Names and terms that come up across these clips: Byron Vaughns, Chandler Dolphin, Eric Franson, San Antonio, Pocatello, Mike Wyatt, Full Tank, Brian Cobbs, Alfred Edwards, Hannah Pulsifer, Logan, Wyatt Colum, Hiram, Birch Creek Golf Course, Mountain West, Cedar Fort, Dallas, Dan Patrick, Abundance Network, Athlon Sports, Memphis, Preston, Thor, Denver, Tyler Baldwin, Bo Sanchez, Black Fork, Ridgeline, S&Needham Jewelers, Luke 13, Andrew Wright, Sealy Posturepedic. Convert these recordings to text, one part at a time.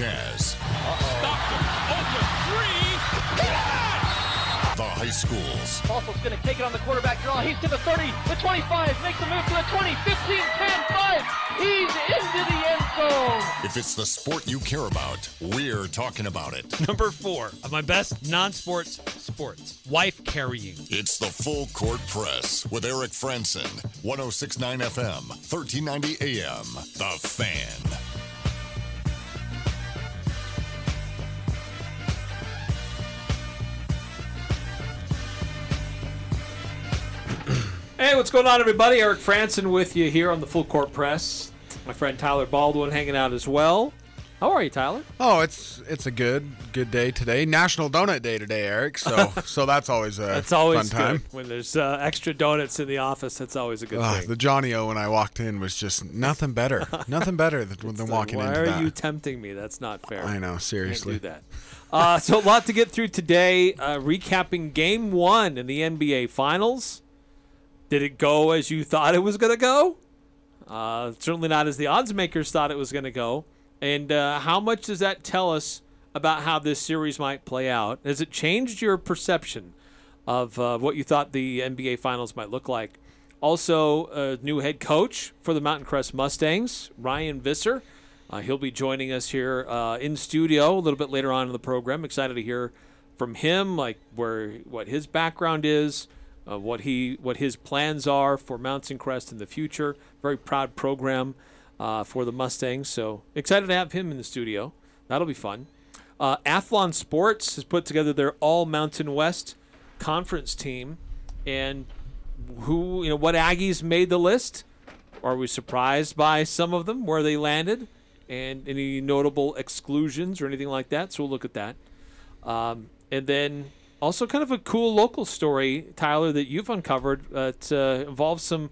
Jazz. Stockton on the three. Good! The high schools. Paulson's going to take it on the quarterback draw. He's to the 30, the 25, makes a move to the 20, 15, 10, 5. He's into the end zone. If it's the sport you care about, we're talking about it. Number 4 of my best non-sports sports, wife carrying. It's the Full Court Press with Eric Franson, 106.9 FM, 1390 AM, The Fan. Hey, what's going on, everybody? Eric Franson with you here on the Full Court Press. My friend Tyler Baldwin hanging out as well. How are you, Tyler? Oh, it's a good day today. National Donut Day today, Eric. So that's always a fun time. Good. When there's extra donuts in the office, that's always a good thing. The Johnny-O when I walked in was just nothing better. Nothing better than walking into that. Why are you tempting me? That's not fair. I know, seriously. Can't do that. So a lot to get through today. Recapping Game 1 in the NBA Finals. Did it go as you thought it was going to go? Certainly not as the odds makers thought it was going to go. And how much does that tell us about how this series might play out? Has it changed your perception of what you thought the NBA Finals might look like? Also, a new head coach for the Mountain Crest Mustangs, Ryan Visser. He'll be joining us here in studio a little bit later on in the program. Excited to hear from him, what his background is. What his plans are for Mountain Crest in the future. Very proud program for the Mustangs. So excited to have him in the studio. That'll be fun. Athlon Sports has put together their all Mountain West conference team, and what Aggies made the list. Are we surprised by some of them where they landed, and any notable exclusions or anything like that? So we'll look at that, and then. Also, kind of a cool local story, Tyler, that you've uncovered that involves some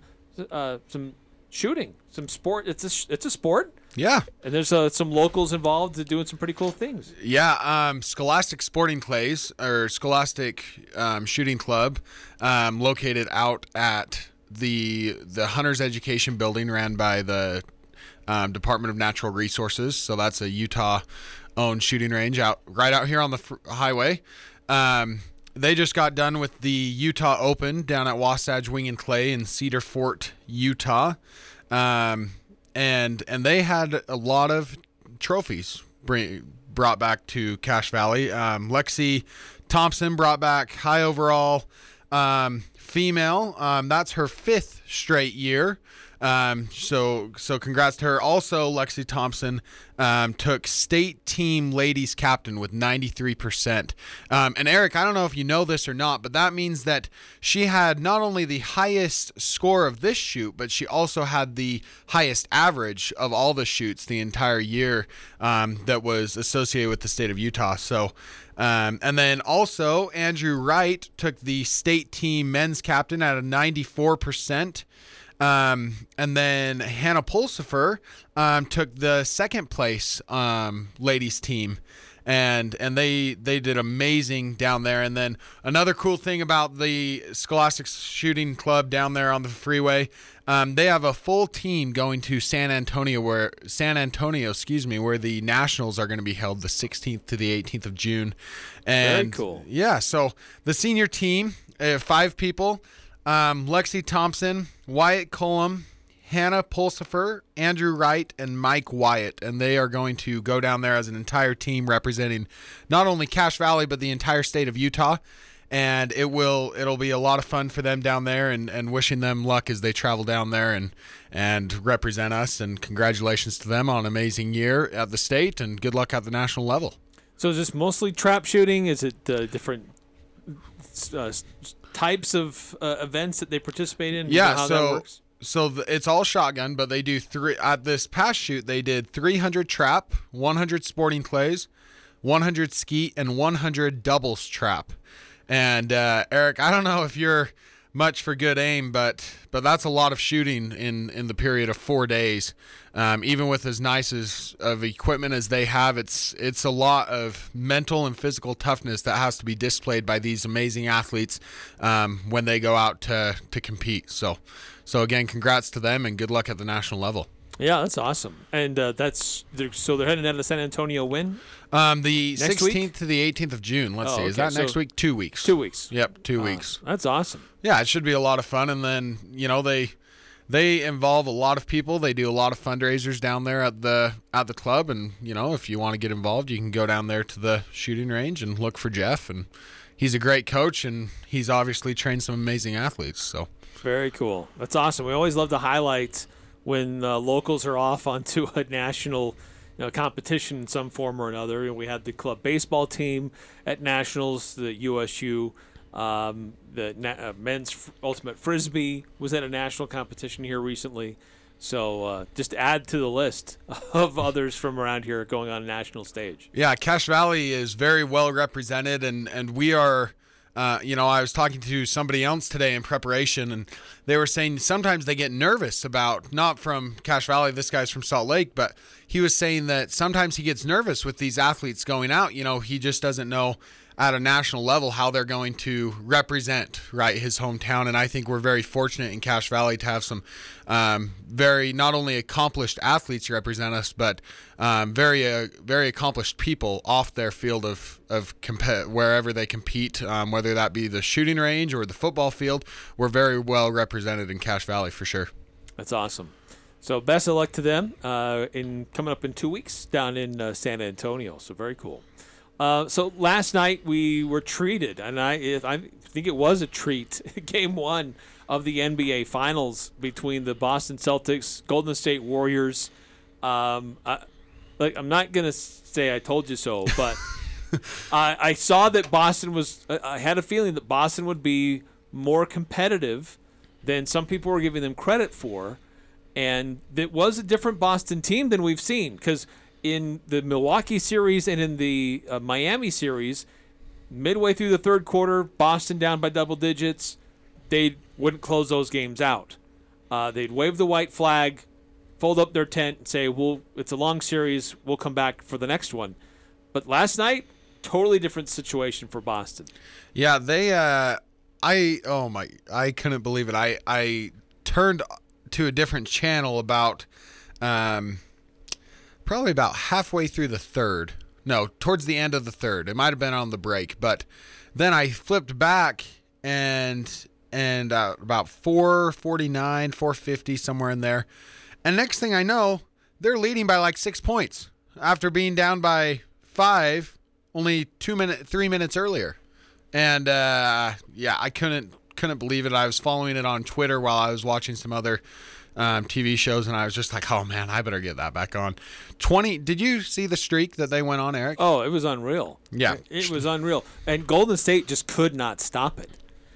shooting, some sport. It's a sport. Yeah. And there's some locals involved doing some pretty cool things. Yeah. Scholastic Sporting Clays, or Scholastic Shooting Club, located out at the Hunter's Education Building, ran by the Department of Natural Resources. So that's a Utah-owned shooting range right out here on the highway. They just got done with the Utah Open down at Wasatch Wing and Clay in Cedar Fort, Utah. And they had a lot of trophies brought back to Cache Valley. Lexi Thompson brought back high overall, female. That's her 5th straight year. So congrats to her. Also, Lexi Thompson took state team ladies captain with 93%. And Eric, I don't know if you know this or not, but that means that she had not only the highest score of this shoot, but she also had the highest average of all the shoots the entire year that was associated with the state of Utah. So, and then also Andrew Wright took the state team men's captain at a 94%. And then Hannah Pulsifer took the 2nd place ladies team, and they did amazing down there. And then another cool thing about the Scholastic Shooting Club down there on the freeway, they have a full team going to San Antonio, where the Nationals are going to be held the 16th to the 18th of June. And very cool. Yeah, so the senior team, 5 people. Lexi Thompson, Wyatt Colum, Hannah Pulsifer, Andrew Wright, and Mike Wyatt. And they are going to go down there as an entire team representing not only Cache Valley, but the entire state of Utah. And it'll be a lot of fun for them down there, and wishing them luck as they travel down there and represent us. And congratulations to them on an amazing year at the state, and good luck at the national level. So is this mostly trap shooting? Is it different types of events that they participate in? Yeah, you know how that works? So it's all shotgun, but they do 3 at this past shoot. They did 300 trap, 100 sporting clays, 100 skeet, and 100 doubles trap. And Eric, I don't know if you're much for good aim, but that's a lot of shooting in the period of 4 days. Even with as nice as of equipment as they have, it's a lot of mental and physical toughness that has to be displayed by these amazing athletes when they go out to compete. So again, congrats to them and good luck at the national level. Yeah, that's awesome. And so they're heading out of the San Antonio win? The next 16th week? To the 18th of June. Let's see. Okay. Is that next week? 2 weeks. 2 weeks. Yep, 2 weeks. That's awesome. Yeah, it should be a lot of fun. And then, you know, they involve a lot of people. They do a lot of fundraisers down there at the club. And, you know, if you want to get involved, you can go down there to the shooting range and look for Jeff. And he's a great coach, and he's obviously trained some amazing athletes. So very cool. That's awesome. We always love to highlight when locals are off onto a national competition in some form or another. And we had the club baseball team at Nationals, the USU. Men's ultimate frisbee was at a national competition here recently, so just add to the list of others from around here going on a national stage. Yeah, Cache Valley is very well represented, and we are. I was talking to somebody else today in preparation, and they were saying sometimes they get nervous about, not from Cache Valley, this guy's from Salt Lake, but he was saying that sometimes he gets nervous with these athletes going out. You know, he just doesn't know at a national level how they're going to represent, right, his hometown. And I think we're very fortunate in Cache Valley to have some very not only accomplished athletes represent us, but very accomplished people off their field of wherever they compete, whether that be the shooting range or the football field. We're very well represented in Cache Valley for sure. That's awesome. So best of luck to them in coming up in 2 weeks down in San Antonio. So very cool. So last night we were treated, and I think it was a treat, Game 1 of the NBA Finals between the Boston Celtics, Golden State Warriors. I'm not going to say I told you so, but I saw that Boston was – I had a feeling that Boston would be more competitive than some people were giving them credit for, and it was a different Boston team than we've seen because – in the Milwaukee series and in the Miami series, midway through the third quarter, Boston down by double digits. They wouldn't close those games out. They'd wave the white flag, fold up their tent, and say, "Well, it's a long series. We'll come back for the next one." But last night, totally different situation for Boston. Yeah, they. I couldn't believe it. I turned to a different channel about. Probably about halfway through the third. No, towards the end of the third. It might have been on the break, but then I flipped back and about 449, 450 somewhere in there. And next thing I know, they're leading by like 6 points after being down by 5 only 3 minutes earlier. And I couldn't believe it. I was following it on Twitter while I was watching some other TV shows, and I was just like, oh man, I better get that back on. Did you see the streak that they went on, Eric? Oh, it was unreal. Yeah. It was unreal. And Golden State just could not stop it.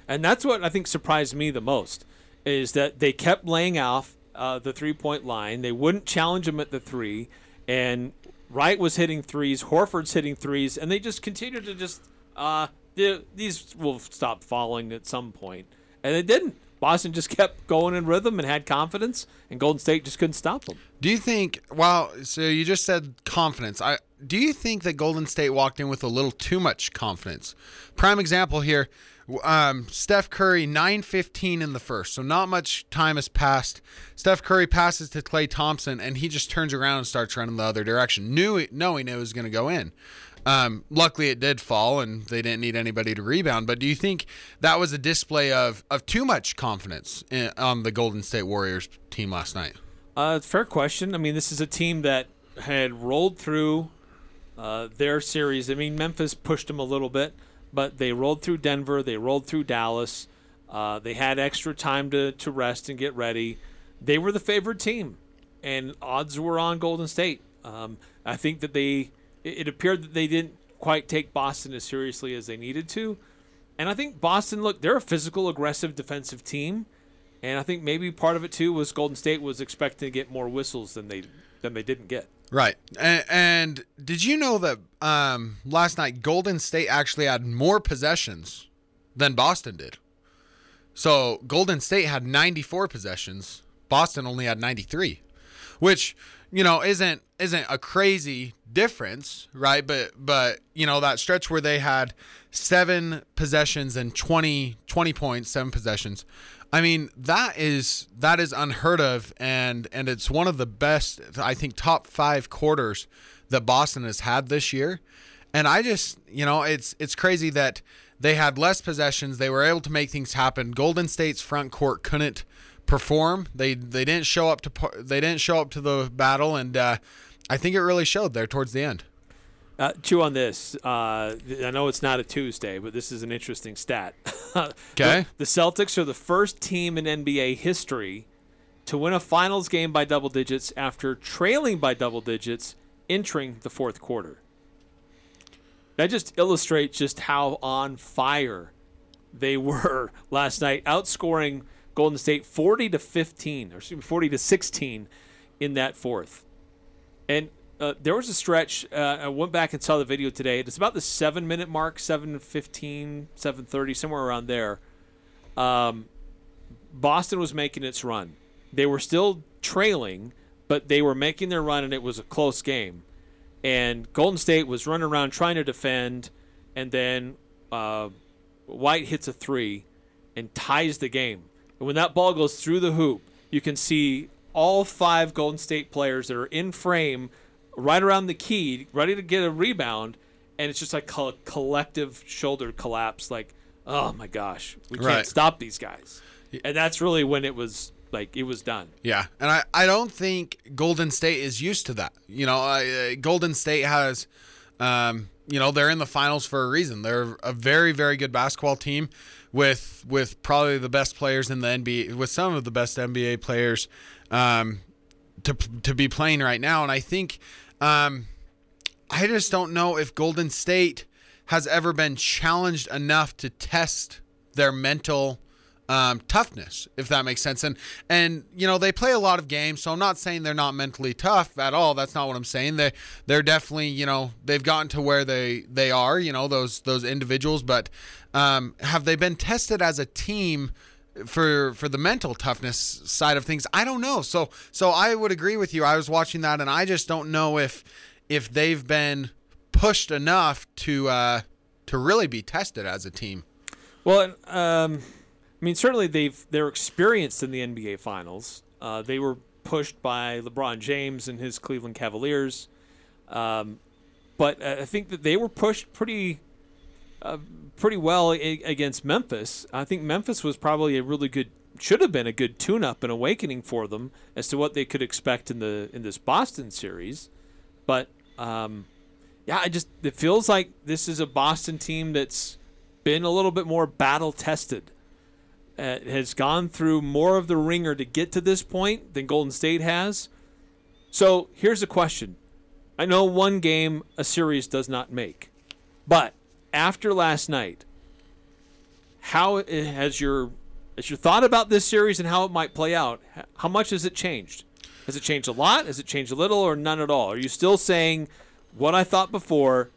And that's what I think surprised me the most, is that they kept laying off the three-point line. They wouldn't challenge them at the three, and Wright was hitting threes, Horford's hitting threes, and they just continued to just, these will stop falling at some point. And they didn't. Boston just kept going in rhythm and had confidence, and Golden State just couldn't stop them. Do you think – so you just said confidence. Do you think that Golden State walked in with a little too much confidence? Prime example here, Steph Curry, 9:15 in the first, so not much time has passed. Steph Curry passes to Klay Thompson, and he just turns around and starts running the other direction, knowing it was going to go in. Luckily it did fall and they didn't need anybody to rebound, but do you think that was a display of too much confidence on the Golden State Warriors team last night? Fair question. I mean, this is a team that had rolled through their series. I mean, Memphis pushed them a little bit, but they rolled through Denver. They rolled through Dallas. They had extra time to rest and get ready. They were the favored team, and odds were on Golden State. I think that it appeared that they didn't quite take Boston as seriously as they needed to. And I think Boston, look, they're a physical, aggressive, defensive team. And I think maybe part of it, too, was Golden State was expecting to get more whistles than they didn't get. Right. And did you know that last night Golden State actually had more possessions than Boston did? So Golden State had 94 possessions. Boston only had 93, which – isn't a crazy difference, right? But that stretch where they had 7 possessions and 20 points, 7 possessions, I mean, that is unheard of, and it's one of the best, I think, top five quarters that Boston has had this year. And I just, you know, it's crazy that they had less possessions. They were able to make things happen. Golden State's front court couldn't perform. They didn't show up to the battle, and I think it really showed there towards the end. Chew on this. I know it's not a Tuesday, but this is an interesting stat. Okay. The Celtics are the first team in NBA history to win a finals game by double digits after trailing by double digits entering the fourth quarter. That just illustrates just how on fire they were last night, outscoring Golden State 40 to 16 in that fourth. And there was a stretch. I went back and saw the video today. It's about the 7-minute mark, 7:15, 7:30, somewhere around there. Boston was making its run. They were still trailing, but they were making their run, and it was a close game. And Golden State was running around trying to defend, and then White hits a three and ties the game. And when that ball goes through the hoop, you can see all five Golden State players that are in frame right around the key, ready to get a rebound, and it's just like a collective shoulder collapse, like, oh, my gosh, we can't stop these guys. And that's really when it was – like, it was done. Yeah, and I don't think Golden State is used to that. You know, Golden State has, you know, they're in the finals for a reason. They're a very, very good basketball team with probably the best players in the NBA, with some of the best NBA players to be playing right now. And I think I just don't know if Golden State has ever been challenged enough to test their mental toughness, if that makes sense. And you know, they play a lot of games, so I'm not saying they're not mentally tough at all. That's not what I'm saying. They're definitely, you know, they've gotten to where they are, you know, those individuals, but have they been tested as a team for the mental toughness side of things? I don't know. So I would agree with you. I was watching that, and I just don't know if they've been pushed enough to really be tested as a team. Well, I mean, certainly they're experienced in the NBA Finals. They were pushed by LeBron James and his Cleveland Cavaliers, but I think that they were pushed pretty well against Memphis. I think Memphis was probably should have been a good tune-up and awakening for them as to what they could expect in this Boston series. But yeah, it feels like this is a Boston team that's been a little bit more battle-tested. Has gone through more of the ringer to get to this point than Golden State has. So here's a question. I know one game a series does not make, but after last night, how has your thought about this series and how it might play out? How much has it changed? Has it changed a lot? Has it changed a little, or none at all? Are you still saying what I thought before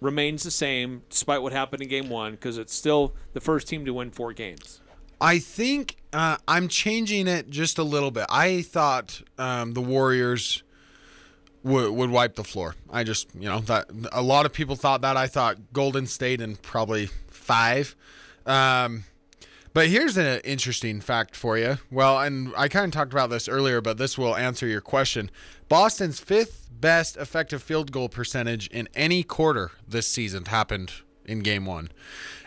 remains the same despite what happened in game one, because it's still the first team to win four games? I think I'm changing it just a little bit. I thought the Warriors would wipe the floor. I just, you know, that a lot of people thought that. I thought Golden State in probably five. But here's an interesting fact for you. Well, and I kind of talked about this earlier, but this will answer your question. Boston's fifth best effective field goal percentage in any quarter this season happened in game one.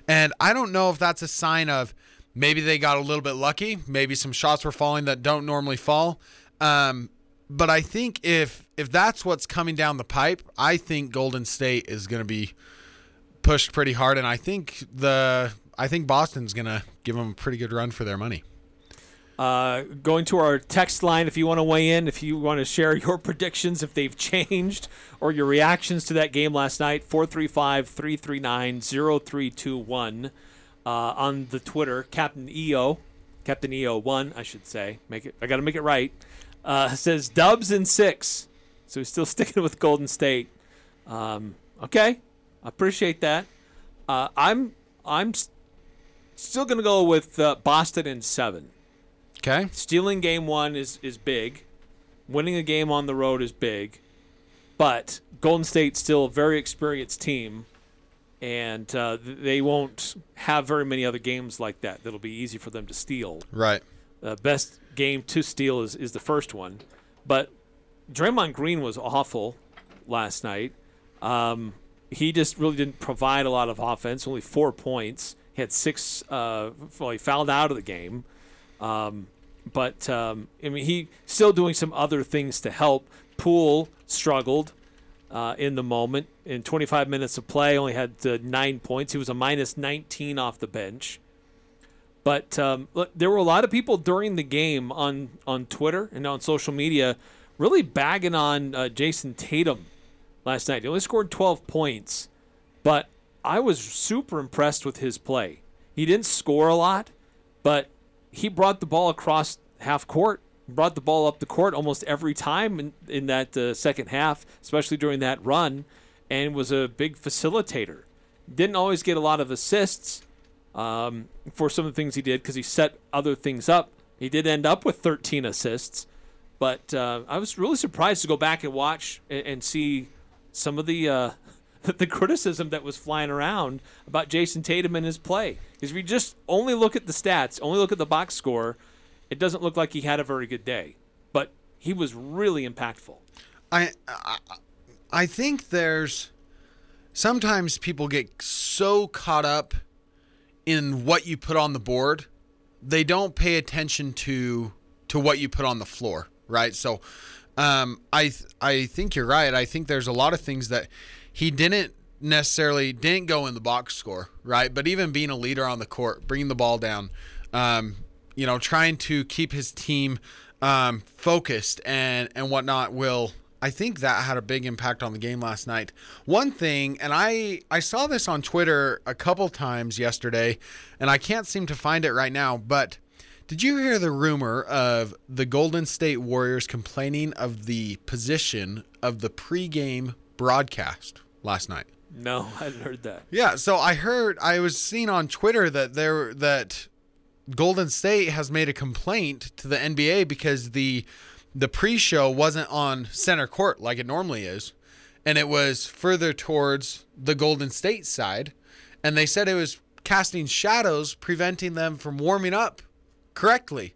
And I don't know if that's a sign of maybe they got a little bit lucky. Maybe some shots were falling that don't normally fall. But I think if that's what's coming down the pipe, I think Golden State is going to be pushed pretty hard, and I think Boston's going to give them a pretty good run for their money. Going to our text line, if you want to weigh in, if you want to share your predictions, if they've changed, or your reactions to that game last night, 435-339-0321. On the Twitter, Captain EO1, I should say. I got to make it right. Says Dubs in six, so he's still sticking with Golden State. Okay, I appreciate that. I'm still gonna go with Boston in seven. Okay, stealing game one is big. Winning a game on the road is big, but Golden State's still a very experienced team. And they won't have very many other games like that. That'll be easy for them to steal. Right. Best game to steal is the first one. But Draymond Green was awful last night. He just really didn't provide a lot of offense, only 4 points. He had six he fouled out of the game. I mean, he still doing some other things to help. Poole struggled in the moment. In 25 minutes of play, only had 9 points. He was a minus 19 off the bench. But look, there were a lot of people during the game on Twitter and on social media really bagging on Jason Tatum last night. He only scored 12 points, but I was super impressed with his play. He didn't score a lot, but he brought the ball across half court, brought the ball up the court almost every time in that second half, especially during that run, and was a big facilitator. Didn't always get a lot of assists for some of the things he did because he set other things up. He did end up with 13 assists, but I was really surprised to go back and watch and see some of the criticism that was flying around about Jason Tatum and his play. Because if you just only look at the stats, only look at the box score, it doesn't look like he had a very good day. But he was really impactful. I think there's – sometimes people get so caught up in what you put on the board, they don't pay attention to what you put on the floor, right? So I think you're right. I think there's a lot of things that – he didn't go in the box score, right? But even being a leader on the court, bringing the ball down, trying to keep his team focused and whatnot I think that had a big impact on the game last night. One thing, and I saw this on Twitter a couple times yesterday, and I can't seem to find it right now, but did you hear the rumor of the Golden State Warriors complaining of the position of the pregame broadcast last night? No, I hadn't heard that. Yeah, so I was seeing on Twitter that Golden State has made a complaint to the NBA because the pre-show wasn't on center court like it normally is, and it was further towards the Golden State side, and they said it was casting shadows, preventing them from warming up correctly,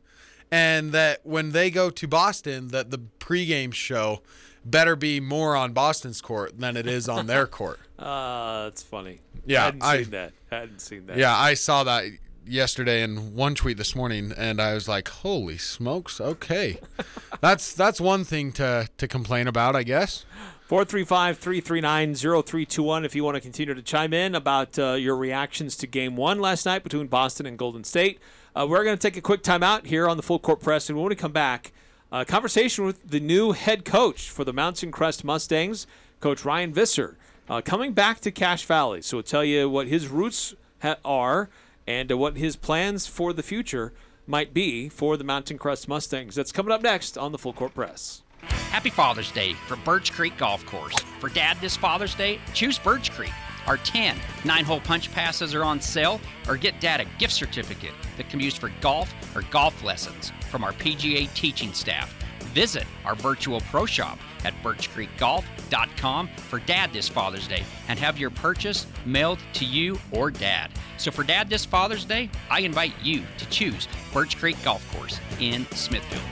and that when they go to Boston, that the pregame show better be more on Boston's court than it is on their court. That's funny. Yeah, I hadn't seen that. Yeah, I saw that yesterday in one tweet this morning, and I was like, "Holy smokes! Okay, that's one thing to complain about, I guess." 435-339-0321. If you want to continue to chime in about your reactions to Game 1 last night between Boston and Golden State, we're going to take a quick timeout here on the Full Court Press, and when we come back, a conversation with the new head coach for the Mountain Crest Mustangs, Coach Ryan Visser, coming back to Cache Valley. So we'll tell you what his roots are and what his plans for the future might be for the Mountain Crest Mustangs. That's coming up next on the Full Court Press. Happy Father's Day from Birch Creek Golf Course. For Dad this Father's Day, choose Birch Creek. Our 10 9-hole punch passes are on sale, or get Dad a gift certificate that can be used for golf or golf lessons from our PGA teaching staff. Visit our virtual pro shop at birchcreekgolf.com for Dad this Father's Day and have your purchase mailed to you or Dad. So for Dad this Father's Day, I invite you to choose Birch Creek Golf Course in Smithfield.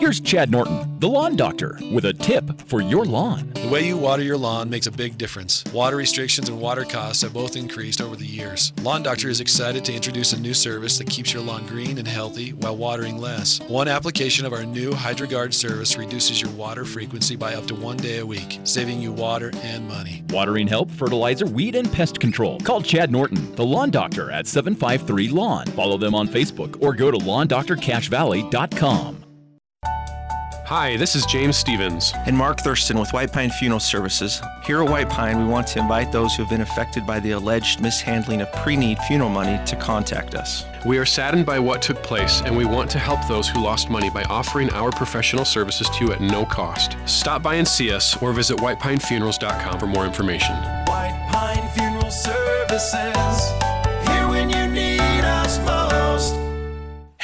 Here's Chad Norton, the lawn doctor, with a tip for your lawn. The way you water your lawn makes a big difference. Water restrictions and water costs have both increased over the years. Lawn Doctor is excited to introduce a new service that keeps your lawn green and healthy while watering less. One application of our new HydroGuard service reduces your water frequency by up to 1 day a week, saving you water and money. Watering help, fertilizer, weed, and pest control. Call Chad Norton, the lawn doctor, at 753-LAWN. Follow them on Facebook or go to lawndoctorcachevalley.com. Hi, this is James Stevens and Mark Thurston with White Pine Funeral Services. Here at White Pine, we want to invite those who have been affected by the alleged mishandling of pre-need funeral money to contact us. We are saddened by what took place, and we want to help those who lost money by offering our professional services to you at no cost. Stop by and see us or visit whitepinefunerals.com for more information. White Pine Funeral Services, here when you need us most.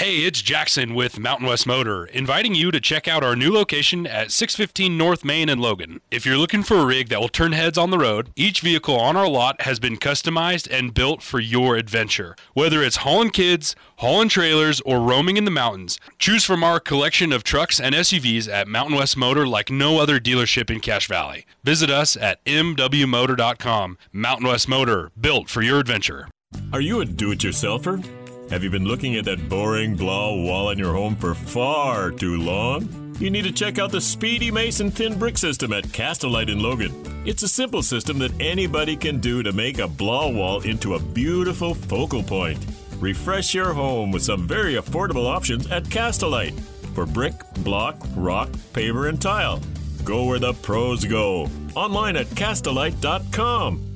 Hey, it's Jackson with Mountain West Motor, inviting you to check out our new location at 615 North Main in Logan. If you're looking for a rig that will turn heads on the road, each vehicle on our lot has been customized and built for your adventure. Whether it's hauling kids, hauling trailers, or roaming in the mountains, choose from our collection of trucks and SUVs at Mountain West Motor like no other dealership in Cache Valley. Visit us at mwmotor.com. Mountain West Motor, built for your adventure. Are you a do-it-yourselfer? Have you been looking at that boring blah wall in your home for far too long? You need to check out the Speedy Mason Thin Brick System at Castellite in Logan. It's a simple system that anybody can do to make a blah wall into a beautiful focal point. Refresh your home with some very affordable options at Castellite for brick, block, rock, paver, and tile. Go where the pros go. Online at Castellite.com.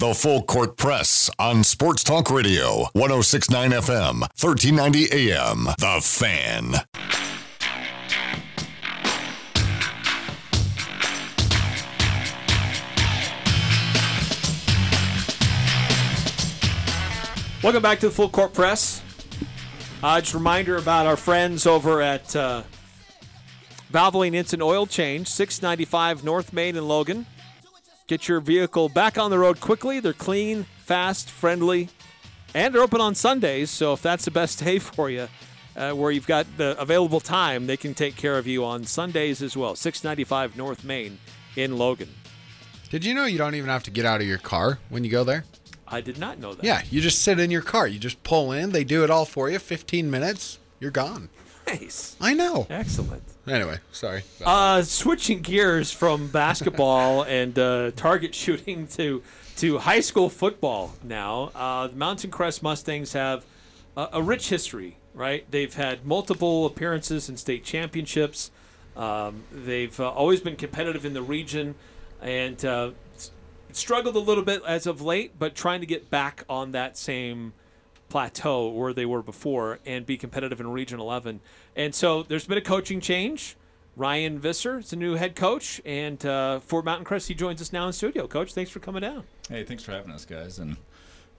The Full Court Press on Sports Talk Radio, 106.9 FM, 1390 AM. The Fan. Welcome back to the Full Court Press. Just a reminder about our friends over at Valvoline Instant Oil Change, 695 North Main in Logan. Get your vehicle back on the road quickly. They're clean, fast, friendly, and they're open on Sundays. So if that's the best day for you, where you've got the available time, they can take care of you on Sundays as well. 695 North Main in Logan. Did you know you don't even have to get out of your car when you go there? I did not know that. Yeah, you just sit in your car. You just pull in. They do it all for you. 15 minutes, you're gone. Nice. I know. Excellent. Anyway, sorry. Switching gears from basketball and target shooting to high school football now. The Mountain Crest Mustangs have a rich history, right? They've had multiple appearances in state championships. They've always been competitive in the region and struggled a little bit as of late, but trying to get back on that same plateau where they were before and be competitive in Region 11. And so there's been a coaching change. Ryan Visser is the new head coach, and Fort Mountain Crest, he joins us now in studio. Coach, thanks for coming down. Hey, thanks for having us, guys. And you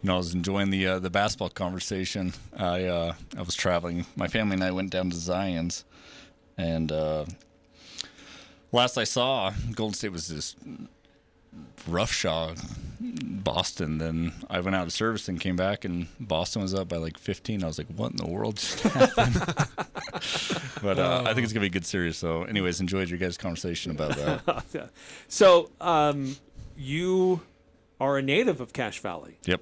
know, I was enjoying the basketball conversation. I was traveling. My family and I went down to Zion's, and last I saw, Golden State was just roughshod Boston. Then I went out of service and came back, and Boston was up by like 15. I was like, what in the world just happened? But I think it's gonna be a good series. So anyways, enjoyed your guys' conversation about that. So you are a native of Cache Valley. Yep.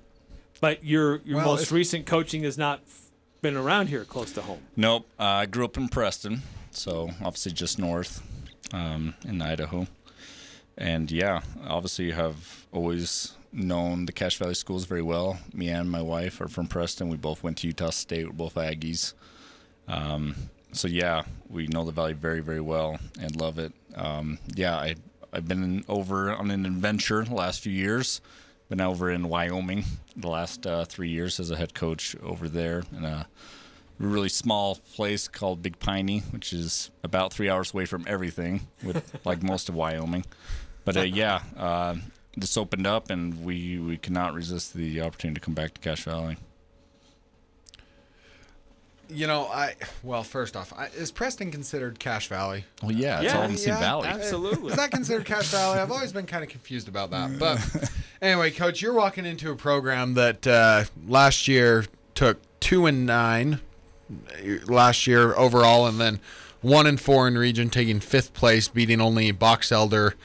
But your most recent coaching has not been around here close to home. Nope. I grew up in Preston, so obviously just north in Idaho. And yeah, obviously you have always known the Cache Valley schools very well. Me and my wife are from Preston. We both went to Utah State. We're both Aggies. So yeah, we know the Valley very, very well and love it. I've been over on an adventure the last few years. Been over in Wyoming the last 3 years as a head coach over there in a really small place called Big Piney, which is about 3 hours away from everything, with like most of Wyoming. But this opened up, and we cannot resist the opportunity to come back to Cache Valley. You know, is Preston considered Cache Valley? Well, yeah, it's all in the same valley. Absolutely. Is that considered Cache Valley? I've always been kind of confused about that. But anyway, Coach, you're walking into a program that last year took 2-9 last year overall, and then 1-4 in region, taking 5th place, beating only Box Elder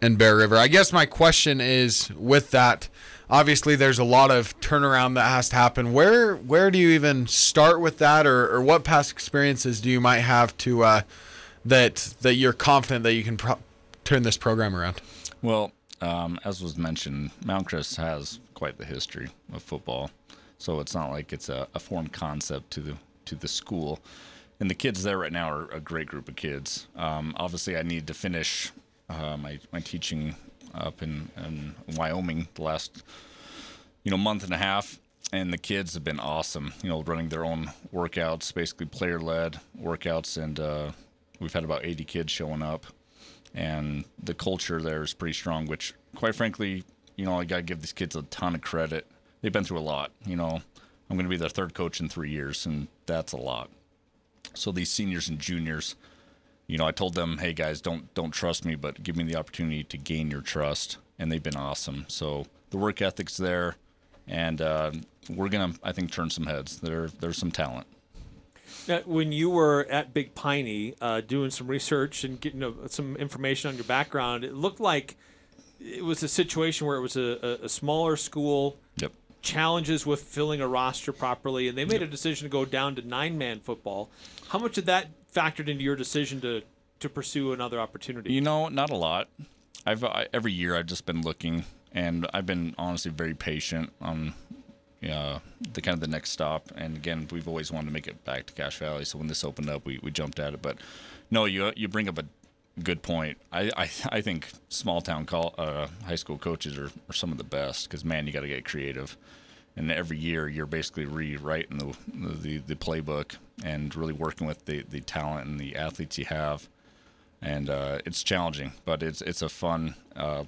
and Bear River. I guess my question is, with that, obviously there's a lot of turnaround that has to happen. Where do you even start with that, or what past experiences do you might have to that you're confident that you can turn this program around? Well, as was mentioned, Mount Crest has quite the history of football, so it's not like it's a foreign concept to the school. And the kids there right now are a great group of kids. Obviously, I need to finish my teaching up in Wyoming the last month and a half, and the kids have been awesome. Running their own workouts, basically player-led workouts, and we've had about 80 kids showing up, and the culture there is pretty strong. Which, quite frankly, I gotta give these kids a ton of credit. They've been through a lot. I'm going to be their third coach in 3 years, and that's a lot. So these seniors and juniors, you know, I told them, hey, guys, don't trust me, but give me the opportunity to gain your trust, and they've been awesome. So the work ethic's there, and we're going to, I think, turn some heads. There's some talent. Now, when you were at Big Piney doing some research and getting some information on your background, it looked like it was a situation where it was a smaller school, yep. Challenges with filling a roster properly, and they made yep. a decision to go down to 9-man football. How much of that factored into your decision to pursue another opportunity? You know, not a lot. Every year I've just been looking, and I've been honestly very patient on the kind of the next stop. And again, we've always wanted to make it back to Cache Valley, so when this opened up, we jumped at it. But no, you bring up a good point. I think small town high school coaches are some of the best because, man, you got to get creative. And every year you're basically rewriting the playbook and really working with the talent and the athletes you have. And it's challenging, but it's a fun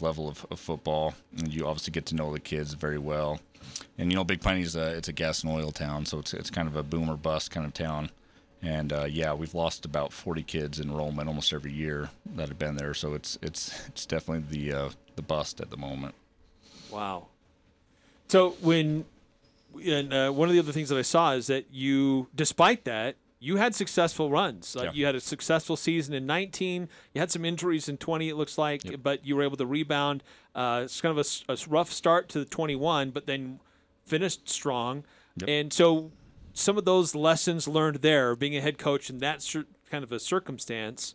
level of football. And you obviously get to know the kids very well. And, you know, Big Piney it's a gas and oil town, so it's kind of a boom or bust kind of town. And, yeah, we've lost about 40 kids enrollment almost every year that have been there. So it's definitely the bust at the moment. Wow. So one of the other things that I saw is that you, despite that, you had successful runs. Like yeah. You had a successful season in 19. You had some injuries in 20, it looks like, yep. But you were able to rebound. It's kind of a rough start to the 21, but then finished strong. Yep. And so some of those lessons learned there, being a head coach in that kind of a circumstance,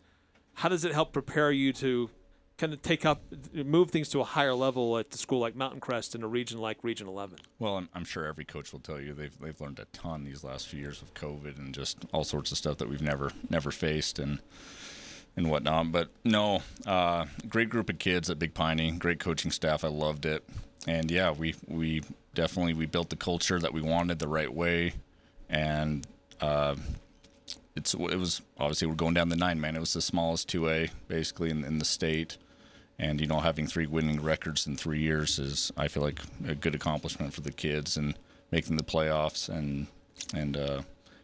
how does it help prepare you to kind of move things to a higher level at the school like Mountain Crest and a region like Region 11? Well, I'm sure every coach will tell you they've learned a ton these last few years with COVID and just all sorts of stuff that we've never faced and whatnot. But no, great group of kids at Big Piney, great coaching staff. I loved it, and yeah, we definitely built the culture that we wanted the right way, and it was obviously we're going down the 9-man. It was the smallest 2A basically in the state. And, you know, having 3 winning records in 3 years is, I feel like, a good accomplishment for the kids. And making the playoffs and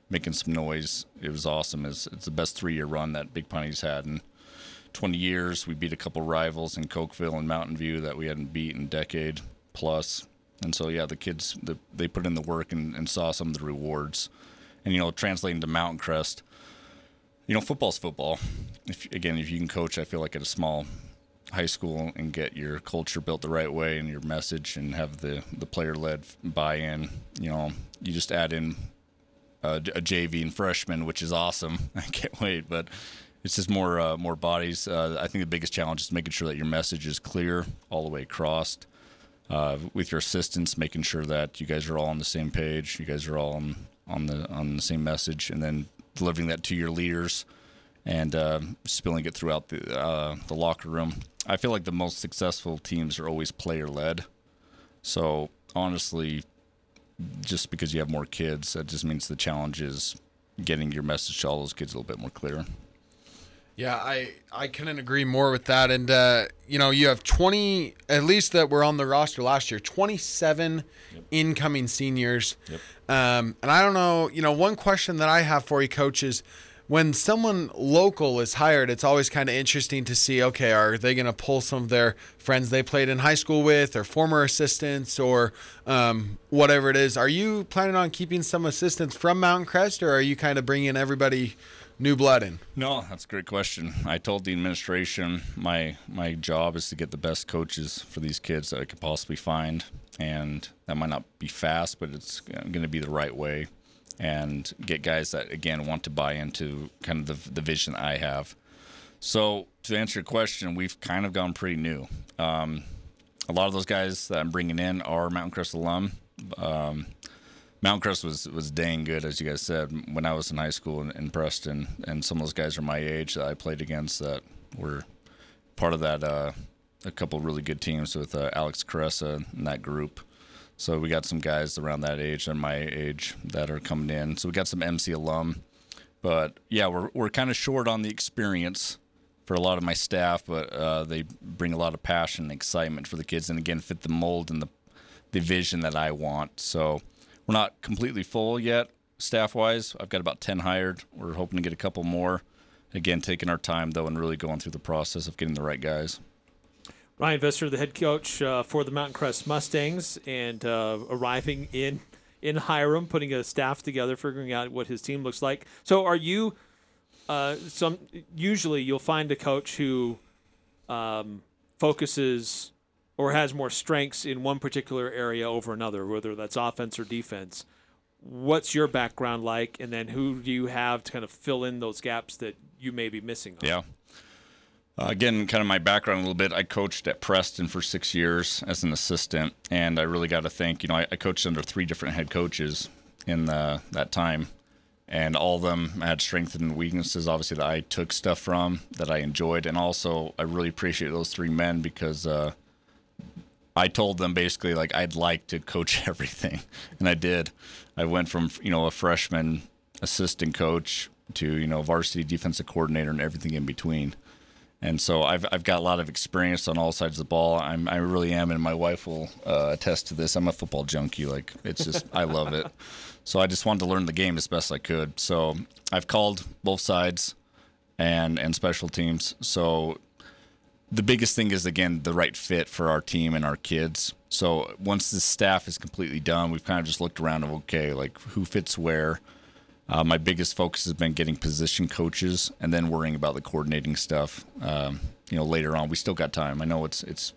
making some noise, it was awesome. It's the best 3-year run that Big Piney's had in 20 years. We beat a couple rivals in Cokeville and Mountain View that we hadn't beat in a decade plus. And so, yeah, the kids, they put in the work and saw some of the rewards. And, you know, translating to Mountain Crest, you know, football's football. If you can coach, I feel like, at a small high school and get your culture built the right way and your message and have the player-led buy-in, you know, you just add in a JV and freshman, which is awesome. I can't wait. But it's just more bodies. I think the biggest challenge is making sure that your message is clear all the way across. With your assistants, making sure that you guys are all on the same page, you guys are all on the same message, and then delivering that to your leaders and spilling it throughout the locker room. I feel like the most successful teams are always player-led. So, honestly, just because you have more kids, that just means the challenge is getting your message to all those kids a little bit more clear. Yeah, I couldn't agree more with that. And, you know, you have 20, at least that were on the roster last year, 27 yep. incoming seniors. Yep. And I don't know, you know, one question that I have for you, Coach, is when someone local is hired, it's always kind of interesting to see, okay, are they going to pull some of their friends they played in high school with or former assistants or whatever it is? Are you planning on keeping some assistants from Mountain Crest, or are you kind of bringing everybody new blood in? No, that's a great question. I told the administration my job is to get the best coaches for these kids that I could possibly find. And that might not be fast, but it's going to be the right way. And get guys that, again, want to buy into kind of the vision I have. So to answer your question, we've kind of gone pretty new. A lot of those guys that I'm bringing in are Mountain Crest alum. Mountain Crest was dang good, as you guys said, when I was in high school in Preston, and some of those guys are my age that I played against that were part of that, a couple of really good teams with Alex Caressa and that group. So we got some guys around that age and my age that are coming in. So we got some MC alum. But, yeah, we're kind of short on the experience for a lot of my staff, but they bring a lot of passion and excitement for the kids and, again, fit the mold and the vision that I want. So We're not completely full yet, staff-wise. I've got about 10 hired. We're hoping to get a couple more. Again, taking our time, though, and really going through the process of getting the right guys. Ryan Visser, the head coach for the Mountain Crest Mustangs, and arriving in Hiram, putting a staff together, figuring out what his team looks like. So are you usually you'll find a coach who focuses or has more strengths in one particular area over another, whether that's offense or defense. What's your background like, and then who do you have to kind of fill in those gaps that you may be missing on? Yeah. Again, kind of my background a little bit, I coached at Preston for 6 years as an assistant, and I really got to think, I coached under 3 different head coaches in that time, and all of them had strengths and weaknesses, obviously, that I took stuff from, that I enjoyed, and also I really appreciate those 3 men because I told them basically, I'd like to coach everything, and I did. I went from, a freshman assistant coach to, varsity defensive coordinator and everything in between. And so I've got a lot of experience on all sides of the ball. I really am, and my wife will attest to this. I'm a football junkie. It's just I love it. So I just wanted to learn the game as best I could. So I've called both sides and special teams. So the biggest thing is, again, the right fit for our team and our kids. So once this staff is completely done, we've kind of just looked around and, okay, who fits where. My biggest focus has been getting position coaches and then worrying about the coordinating stuff, later on. We still got time. I know it's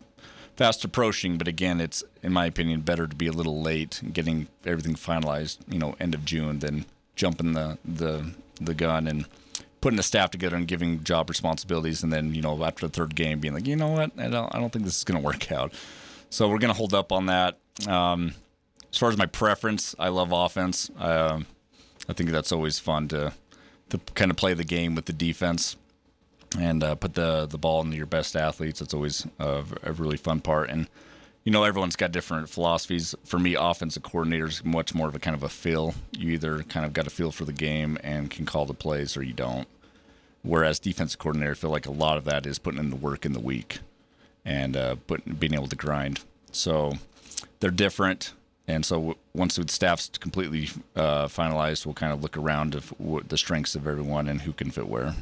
fast approaching, but again, it's, in my opinion, better to be a little late and getting everything finalized, end of June than jumping the gun and putting the staff together and giving job responsibilities. And then, after the third game being like, you know what, I don't think this is going to work out. So we're going to hold up on that. As far as my preference, I love offense. I think that's always fun to kind of play the game with the defense and put the ball into your best athletes. It's always a really fun part. And, everyone's got different philosophies. For me, offensive coordinator's much more of a kind of a feel. You either kind of got a feel for the game and can call the plays or you don't. Whereas defensive coordinator, I feel like a lot of that is putting in the work in the week and being able to grind. So they're different. And so once the staff's completely finalized, we'll kind of look around of what the strengths of everyone and who can fit where.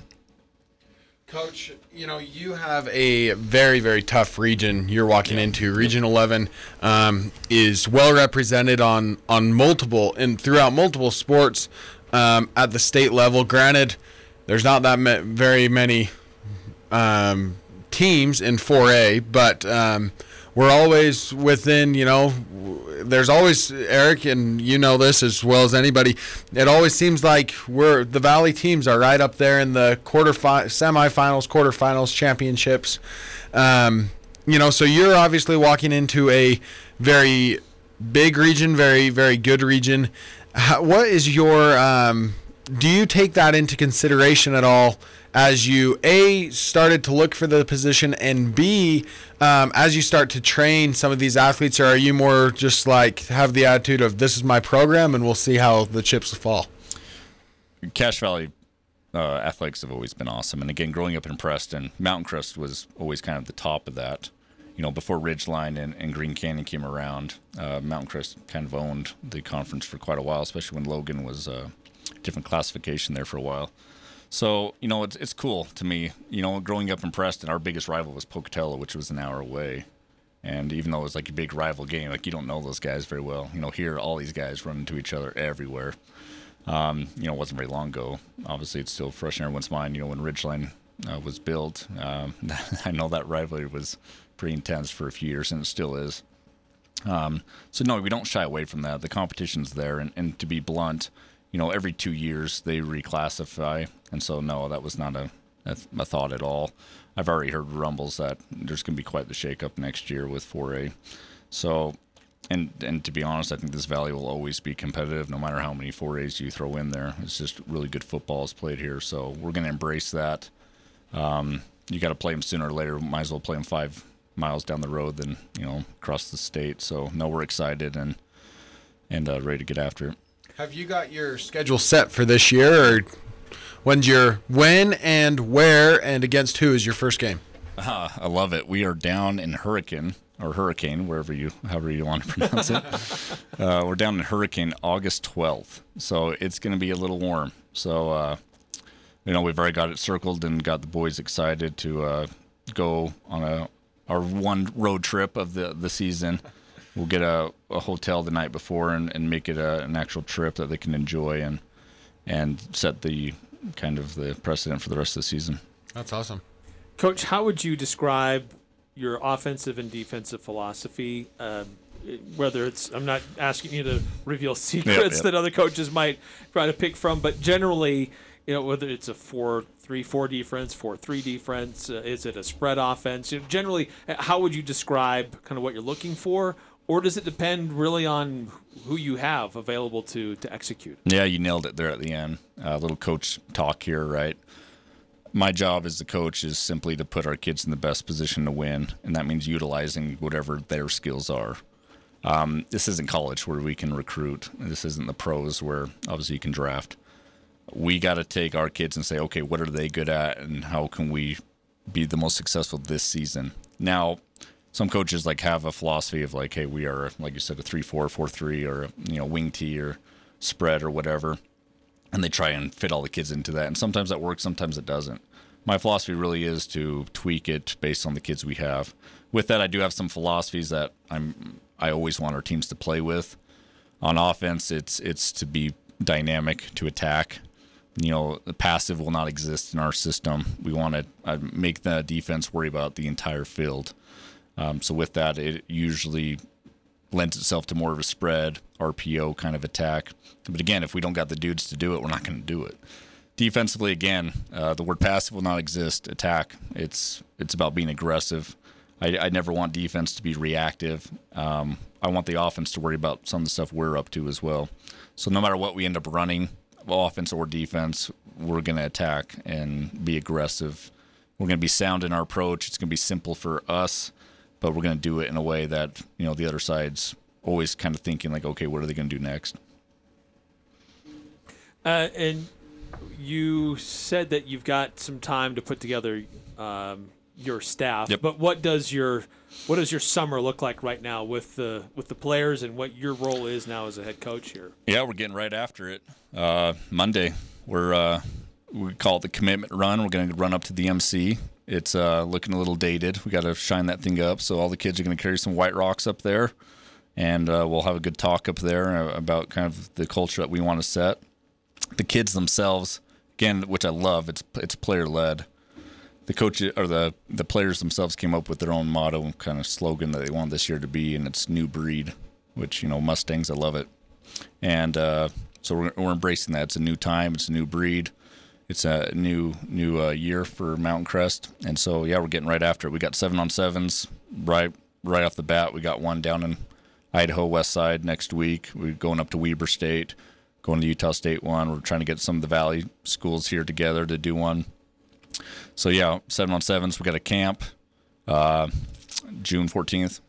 Coach, you have a very, very tough region you're walking into. Region 11 is well represented on multiple and throughout multiple sports at the state level. Granted, there's not that very many teams in 4A, but we're always within, there's always, Eric, and this as well as anybody, it always seems like the Valley teams are right up there in the semifinals, quarterfinals, championships. So you're obviously walking into a very big region, very, very good region. What is your, do you take that into consideration at all as you, A, started to look for the position, and B, as you start to train some of these athletes, or are you more just have the attitude of this is my program and we'll see how the chips fall? Cache Valley athletics have always been awesome. And, again, growing up in Preston, Mountain Crest was always kind of the top of that. Before Ridgeline and Green Canyon came around, Mountain Crest kind of owned the conference for quite a while, especially when Logan was a different classification there for a while. So, it's cool to me. Growing up in Preston, our biggest rival was Pocatello, which was an hour away. And even though it was a big rival game, you don't know those guys very well. Here, all these guys run into each other everywhere. It wasn't very long ago. Obviously, it's still fresh in everyone's mind. When Ridgeline was built, I know that rivalry was pretty intense for a few years, and it still is. So, no, we don't shy away from that. The competition's there. And to be blunt, every 2 years they reclassify. And so, no, that was not a thought at all. I've already heard rumbles that there's going to be quite the shakeup next year with 4A. So, and to be honest, I think this valley will always be competitive no matter how many 4As you throw in there. It's just really good football is played here. So we're going to embrace that. You got to play them sooner or later. Might as well play them 5 miles down the road than, across the state. So, no, we're excited and ready to get after it. Have you got your schedule set for this year, or when and where and against who is your first game? I love it. We are down in Hurricane or Hurricane, however you want to pronounce it. We're down in Hurricane August 12th, so it's going to be a little warm. So, we've already got it circled and got the boys excited to go on our one road trip of the season. We'll get a hotel the night before and make it an actual trip that they can enjoy and set the kind of the precedent for the rest of the season. That's awesome. Coach, how would you describe your offensive and defensive philosophy? Whether it's, I'm not asking you to reveal secrets that other coaches might try to pick from, but generally, whether it's a 4-3-4 defense, 4-3 defense, is it a spread offense? Generally, how would you describe kind of what you're looking for? Or does it depend really on who you have available to execute? Yeah, you nailed it there at the end. A little coach talk here, right? My job as the coach is simply to put our kids in the best position to win, and that means utilizing whatever their skills are. This isn't college where we can recruit. This isn't the pros where obviously you can draft. We got to take our kids and say, okay, what are they good at, and how can we be the most successful this season? Now, some coaches have a philosophy of hey, we are, like you said, a 3-4, 4-3, or wing tee or spread or whatever, and they try and fit all the kids into that. And sometimes that works, sometimes it doesn't. My philosophy really is to tweak it based on the kids we have. With that, I do have some philosophies that I always want our teams to play with. On offense, it's to be dynamic, to attack. The passive will not exist in our system. We want to make the defense worry about the entire field. So with that, it usually lends itself to more of a spread, RPO kind of attack. But again, if we don't got the dudes to do it, we're not going to do it. Defensively, again, the word passive will not exist. Attack, it's about being aggressive. I never want defense to be reactive. I want the offense to worry about some of the stuff we're up to as well. So no matter what we end up running, offense or defense, we're going to attack and be aggressive. We're going to be sound in our approach. It's going to be simple for us, but we're going to do it in a way that, the other side's always kind of thinking okay, what are they going to do next? And you said that you've got some time to put together your staff, yep. But what does your summer look like right now with the players and what your role is now as a head coach here? Yeah, we're getting right after it. Monday, we call it the commitment run. We're going to run up to the MC. It's looking a little dated. We got to shine that thing up. So all the kids are going to carry some white rocks up there, and we'll have a good talk up there about kind of the culture that we want to set. The kids themselves, again, which I love, it's player led. The coach or the players themselves came up with their own motto and kind of slogan that they want this year to be, and it's new breed, which Mustangs. I love it, and so we're embracing that. It's a new time, it's a new breed, it's a new year for Mountain Crest, and so yeah, we're getting right after it. We got 7-on-7s right off the bat. We got one down in Idaho West Side next week. We're going up to Weber State, going to Utah State one. We're trying to get some of the Valley schools here together to do one. So yeah, 7-on-7s. We got a camp, June 14th,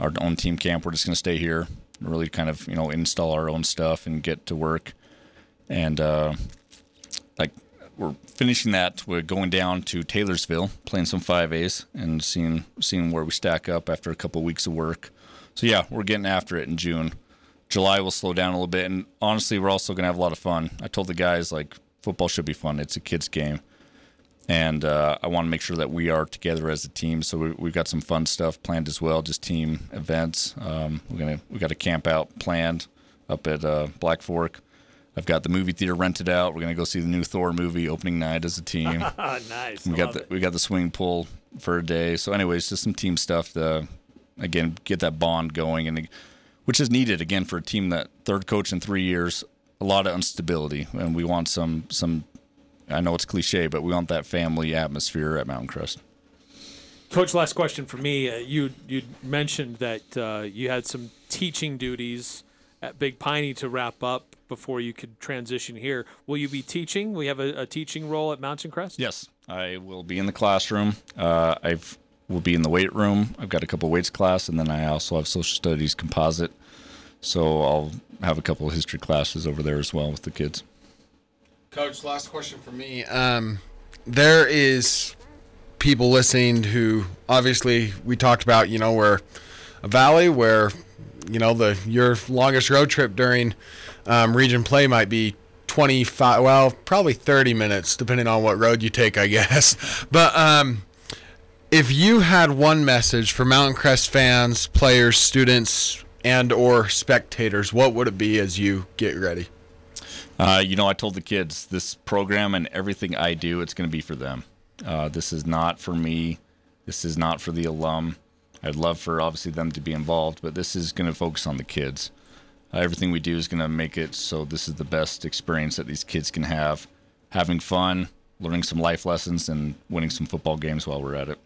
our own team camp. We're just going to stay here, really kind of, install our own stuff and get to work. And, we're finishing that. We're going down to Taylorsville, playing some 5As and seeing where we stack up after a couple of weeks of work. So yeah, we're getting after it in June. July will slow down a little bit. And honestly, we're also going to have a lot of fun. I told the guys, football should be fun. It's a kid's game. And I want to make sure that we are together as a team. So we've got some fun stuff planned as well, just team events. We got a camp out planned up at Black Fork. I've got the movie theater rented out. We're gonna go see the new Thor movie opening night as a team. Nice. We got the swing pool for a day. So anyways, just some team stuff to again get that bond going, and which is needed again for a team that third coach in 3 years. A lot of instability, and we want some. I know it's cliche, but we want that family atmosphere at Mountain Crest. Coach, last question for me. You mentioned that you had some teaching duties at Big Piney to wrap up before you could transition here. Will you be teaching? Will you have a teaching role at Mountain Crest? Yes, I will be in the classroom. I will be in the weight room. I've got a couple weights class, and then I also have social studies composite. So I'll have a couple of history classes over there as well with the kids. Coach, last question for me. There is people listening who obviously we talked about, you know, we're a valley where, you know, the your longest road trip during region play might be 25, well, probably 30 minutes, depending on what road you take, I guess. But if you had one message for Mountain Crest fans, players, students, and or spectators, what would it be as you get ready? You know, I told the kids, this program and everything I do, it's going to be for them. This is not for me. This is not for the alum. I'd love for, obviously, them to be involved, but this is going to focus on the kids. Everything we do is going to make it so this is the best experience that these kids can have, having fun, learning some life lessons, and winning some football games while we're at it.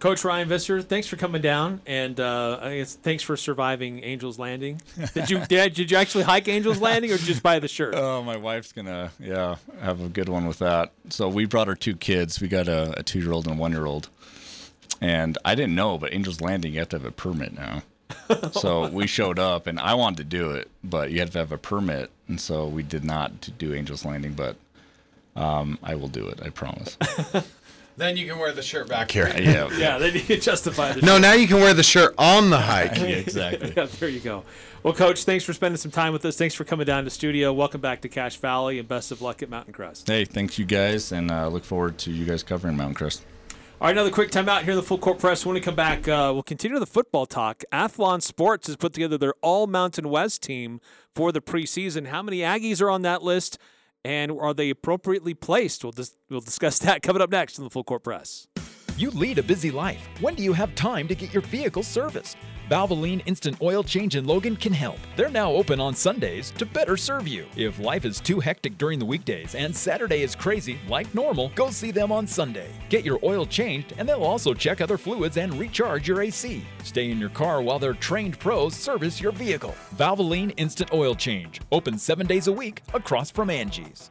Coach Ryan Visser, thanks for coming down, and I guess thanks for surviving Angel's Landing. Did you actually hike Angel's Landing, or just buy the shirt? Oh, my wife's gonna have a good one with that. So we brought our two kids. We got a 2-year-old and a 1-year-old, and I didn't know, but Angel's Landing, you have to have a permit now. So we showed up, and I wanted to do it, but you have to have a permit, and so we did not do Angel's Landing, but I will do it. I promise. Then you can wear the shirt back here. Yeah, okay. Yeah. Then you can justify the shirt. No, now you can wear the shirt on the hike. Yeah, exactly. Yeah, there you go. Well, Coach, thanks for spending some time with us. Thanks for coming down to the studio. Welcome back to Cache Valley, and best of luck at Mountain Crest. Hey, thanks, you guys, and I look forward to you guys covering Mountain Crest. All right, another quick timeout here in the Full Court Press. When we come back, we'll continue the football talk. Athlon Sports has put together their all-Mountain West team for the preseason. How many Aggies are on that list? And are they appropriately placed? We'll discuss that coming up next in the Full Court Press. You lead a busy life. When do you have time to get your vehicle serviced? Valvoline Instant Oil Change in Logan can help. They're now open on Sundays to better serve you. If life is too hectic during the weekdays and Saturday is crazy like normal, go see them on Sunday. Get your oil changed, and they'll also check other fluids and recharge your AC. Stay in your car while their trained pros service your vehicle. Valvoline Instant Oil Change, open 7 days a week across from Angie's.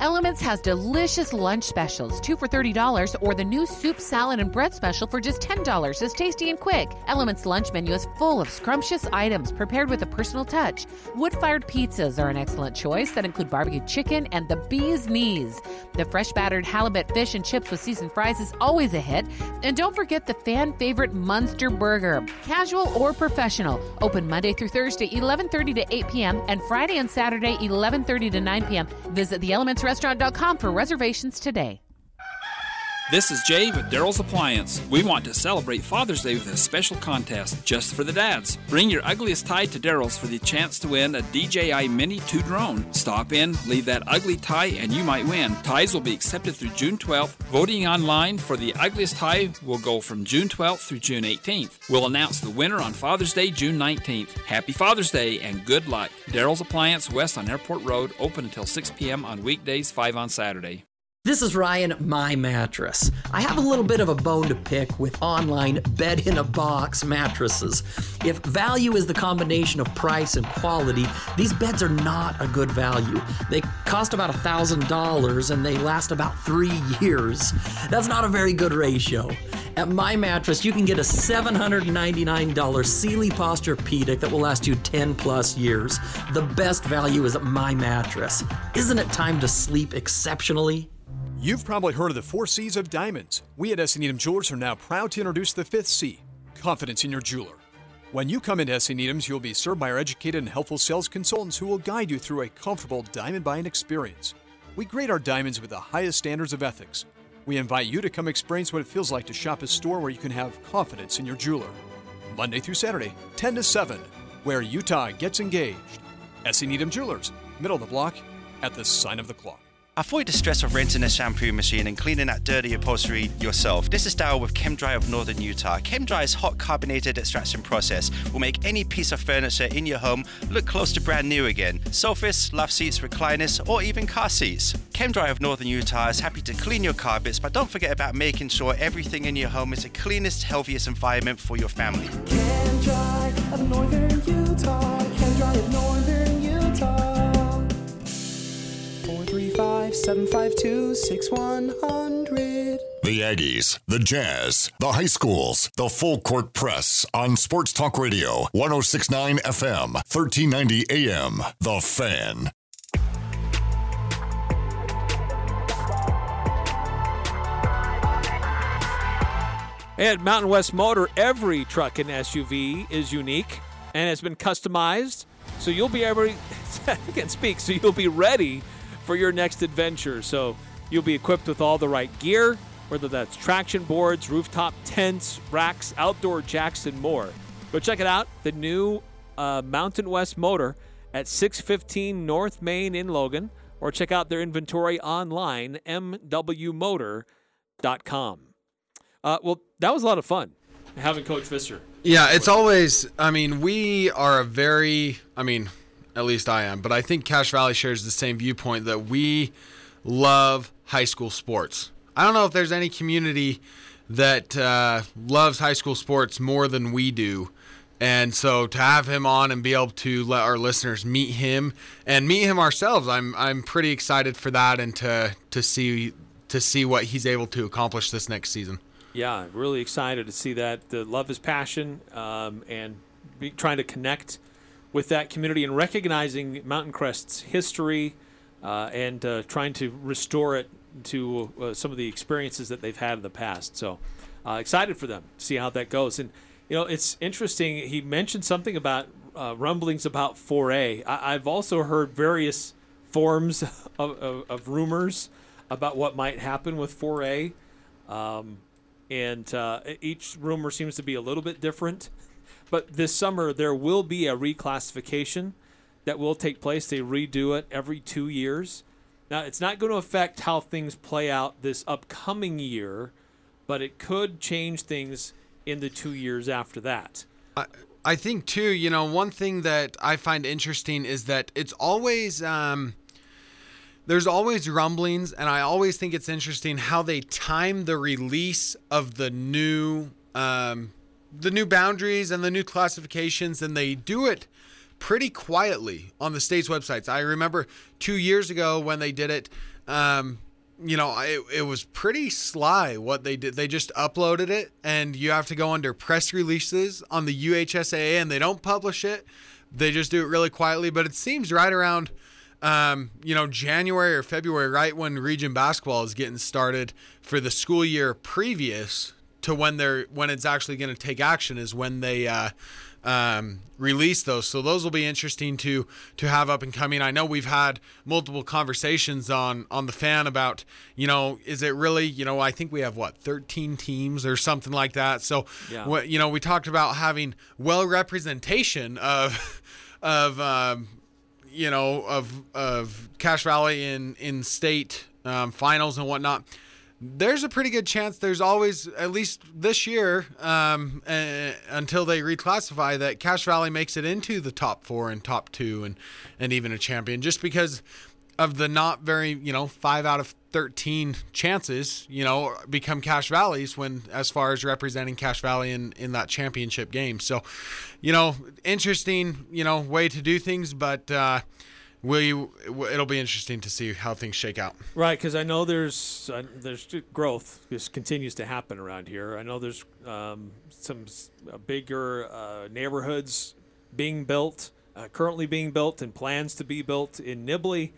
Elements has delicious lunch specials, 2 for $30, or the new soup, salad, and bread special for just $10. It's tasty and quick. Elements' lunch menu is full of scrumptious items prepared with a personal touch. Wood-fired pizzas are an excellent choice that include barbecue chicken and the bee's knees. The fresh battered halibut fish and chips with seasoned fries is always a hit. And don't forget the fan-favorite Munster Burger. Casual or professional. Open Monday through Thursday, 11:30 to 8 p.m. and Friday and Saturday, 11:30 to 9 p.m. Visit the ElementsRestaurant.com for reservations today. This is Jay with Daryl's Appliance. We want to celebrate Father's Day with a special contest just for the dads. Bring your ugliest tie to Daryl's for the chance to win a DJI Mini 2 drone. Stop in, leave that ugly tie, and you might win. Ties will be accepted through June 12th. Voting online for the ugliest tie will go from June 12th through June 18th. We'll announce the winner on Father's Day, June 19th. Happy Father's Day and good luck. Daryl's Appliance, west on Airport Road, open until 6 p.m. on weekdays, 5 on Saturday. This is Ryan, My Mattress. I have a little bit of a bone to pick with online bed-in-a-box mattresses. If value is the combination of price and quality, these beds are not a good value. They cost about $1,000 and they last about 3 years. That's not a very good ratio. At My Mattress, you can get a $799 Sealy Posturepedic that will last you 10 plus years. The best value is at My Mattress. Isn't it time to sleep exceptionally? You've probably heard of the 4 C's of diamonds. We at S&Needham Jewelers are now proud to introduce the 5th C, confidence in your jeweler. When you come into S&Needham's, you'll be served by our educated and helpful sales consultants who will guide you through a comfortable diamond buying experience. We grade our diamonds with the highest standards of ethics. We invite you to come experience what it feels like to shop a store where you can have confidence in your jeweler. Monday through Saturday, 10 to 7, where Utah gets engaged. S&Needham Jewelers, middle of the block, at the sign of the clock. Avoid the stress of rinsing a shampoo machine and cleaning that dirty upholstery yourself. This is styled with ChemDry of Northern Utah. ChemDry's hot carbonated extraction process will make any piece of furniture in your home look close to brand new again. Sofas, love seats, recliners, or even car seats. ChemDry of Northern Utah is happy to clean your carpets, but don't forget about making sure everything in your home is the cleanest, healthiest environment for your family. ChemDry of Northern Utah. ChemDry of Northern Utah. 435-752-6100. The Aggies, the Jazz, the high schools, the full court press on Sports Talk Radio, 106.9 FM, 1390 AM, The Fan. At Mountain West Motor, every truck and SUV is unique and has been customized, so you'll be you'll be ready for your next adventure. So you'll be equipped with all the right gear, whether that's traction boards, rooftop tents, racks, outdoor jacks, and more. But check it out, the new Mountain West Motor at 615 North Main in Logan, or check out their inventory online, mwmotor.com. Well, that was a lot of fun, having Coach Visser. Yeah, it's always, we are a very, at least I am, but I think Cache Valley shares the same viewpoint that we love high school sports. I don't know if there's any community that loves high school sports more than we do. And so to have him on and be able to let our listeners meet him and meet him ourselves, I'm pretty excited for that and to see what he's able to accomplish this next season. Yeah, really excited to see that. Love his passion and trying to connect with that community and recognizing Mountain Crest's history and trying to restore it to some of the experiences that they've had in the past. So excited for them to see how that goes. And, it's interesting. He mentioned something about rumblings about 4A. I've also heard various forms of rumors about what might happen with 4A. And each rumor seems to be a little bit different. But this summer, there will be a reclassification that will take place. They redo it every 2 years. Now, it's not going to affect how things play out this upcoming year, but it could change things in the 2 years after that. I think, too, one thing that I find interesting is that it's always there's always rumblings, and I always think it's interesting how they time the release of the new boundaries and the new classifications, and they do it pretty quietly on the state's websites. I remember 2 years ago when they did it, it was pretty sly what they did. They just uploaded it, and you have to go under press releases on the UHSAA, and they don't publish it. They just do it really quietly, but it seems right around January or February, right when region basketball is getting started for the school year previous to when it's actually going to take action, is when they release those. So those will be interesting to have up and coming. I know we've had multiple conversations on the Fan about, is it really, I think we have 13 teams or something like that. So, yeah. We talked about having well representation of Cache Valley in state finals and whatnot. There's a pretty good chance there's always, at least this year, until they reclassify, that Cache Valley makes it into the top four and top two and even a champion, just because of the not very, 5 out of 13 chances, become Cache Valleys when, as far as representing Cache Valley in that championship game. So, interesting, way to do things, but it'll be interesting to see how things shake out. Right, because I know there's growth. This continues to happen around here. I know there's some bigger neighborhoods being built, currently being built, and plans to be built in Nibley.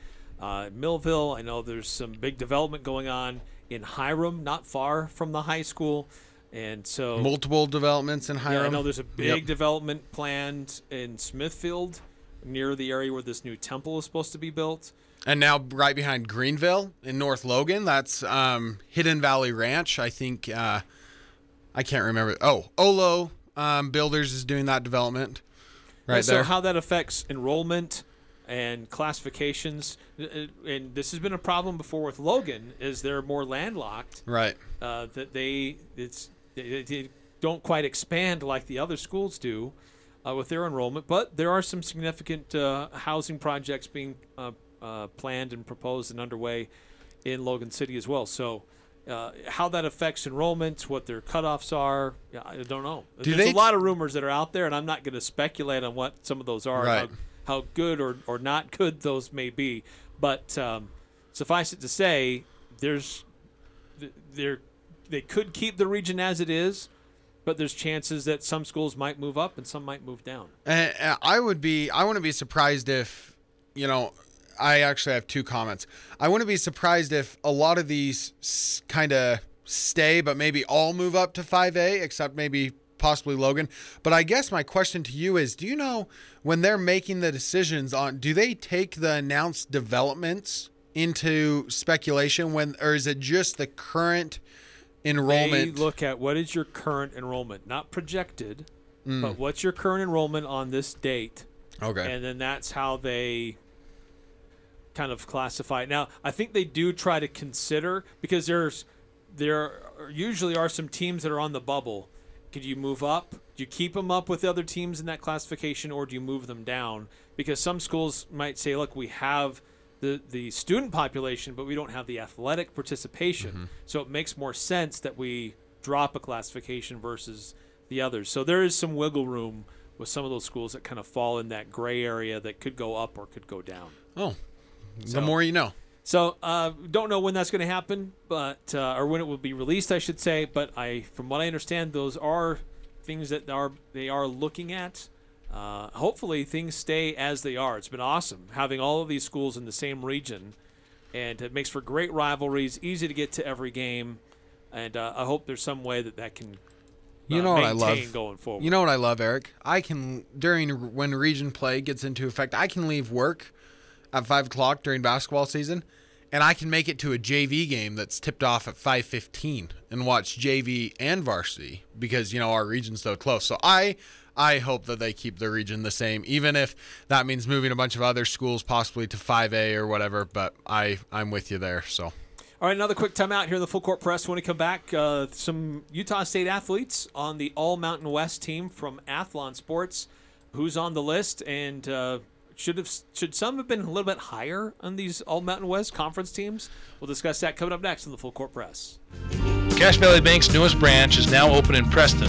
Millville, I know there's some big development going on in Hiram, not far from the high school. And so multiple developments in Hiram. Yeah, I know there's a big development planned in Smithfield near the area where this new temple is supposed to be built. And now right behind Greenville in North Logan, that's Hidden Valley Ranch. I think, I can't remember. Oh, Olo Builders is doing that development right there. So how that affects enrollment and classifications, and this has been a problem before with Logan, is they're more landlocked. Right. That they don't quite expand like the other schools do with their enrollment, but there are some significant housing projects being planned and proposed and underway in Logan City as well. So how that affects enrollments, what their cutoffs are, I don't know. There's a lot of rumors that are out there, and I'm not going to speculate on what some of those are. Right. How good or not good those may be, but suffice it to say, they could keep the region as it is, but there's chances that some schools might move up and some might move down. And I wouldn't be surprised if, I actually have two comments. I wouldn't be surprised if a lot of these kind of stay, but maybe all move up to 5A, except maybe possibly Logan. But I guess my question to you is, do you know when they're making the decisions on, do they take the announced developments into speculation when, or is it just the current enrollment? They look at what is your current enrollment, not projected, but what's your current enrollment on this date? Okay. And then that's how they kind of classify it. Now, I think they do try to consider, because there usually are some teams that are on the bubble. Could you move up? Do you keep them up with the other teams in that classification, or do you move them down? Because some schools might say, look, we have the student population, but we don't have the athletic participation. Mm-hmm. So it makes more sense that we drop a classification versus the others. So there is some wiggle room with some of those schools that kind of fall in that gray area that could go up or could go down. Oh, the more you know. So don't know when that's going to happen, but or when it will be released, I should say. But from what I understand, those are things that they are looking at. Hopefully, things stay as they are. It's been awesome having all of these schools in the same region, and it makes for great rivalries. Easy to get to every game, and I hope there's some way that can. Going forward. You know what I love, Eric? I can when region play gets into effect, I can leave work at 5 o'clock during basketball season, and I can make it to a JV game that's tipped off at 5:15 and watch JV and varsity because our region's so close. So I hope that they keep the region the same, even if that means moving a bunch of other schools possibly to 5A or whatever. But I'm with you there. So. All right, another quick timeout here in the Full Court Press. When we come back, some Utah State athletes on the All Mountain West team from Athlon Sports, who's on the list, and should some have been a little bit higher on these All Mountain West conference teams? We'll discuss that coming up next in the Full Court Press. Cache Valley Bank's newest branch is now open in Preston.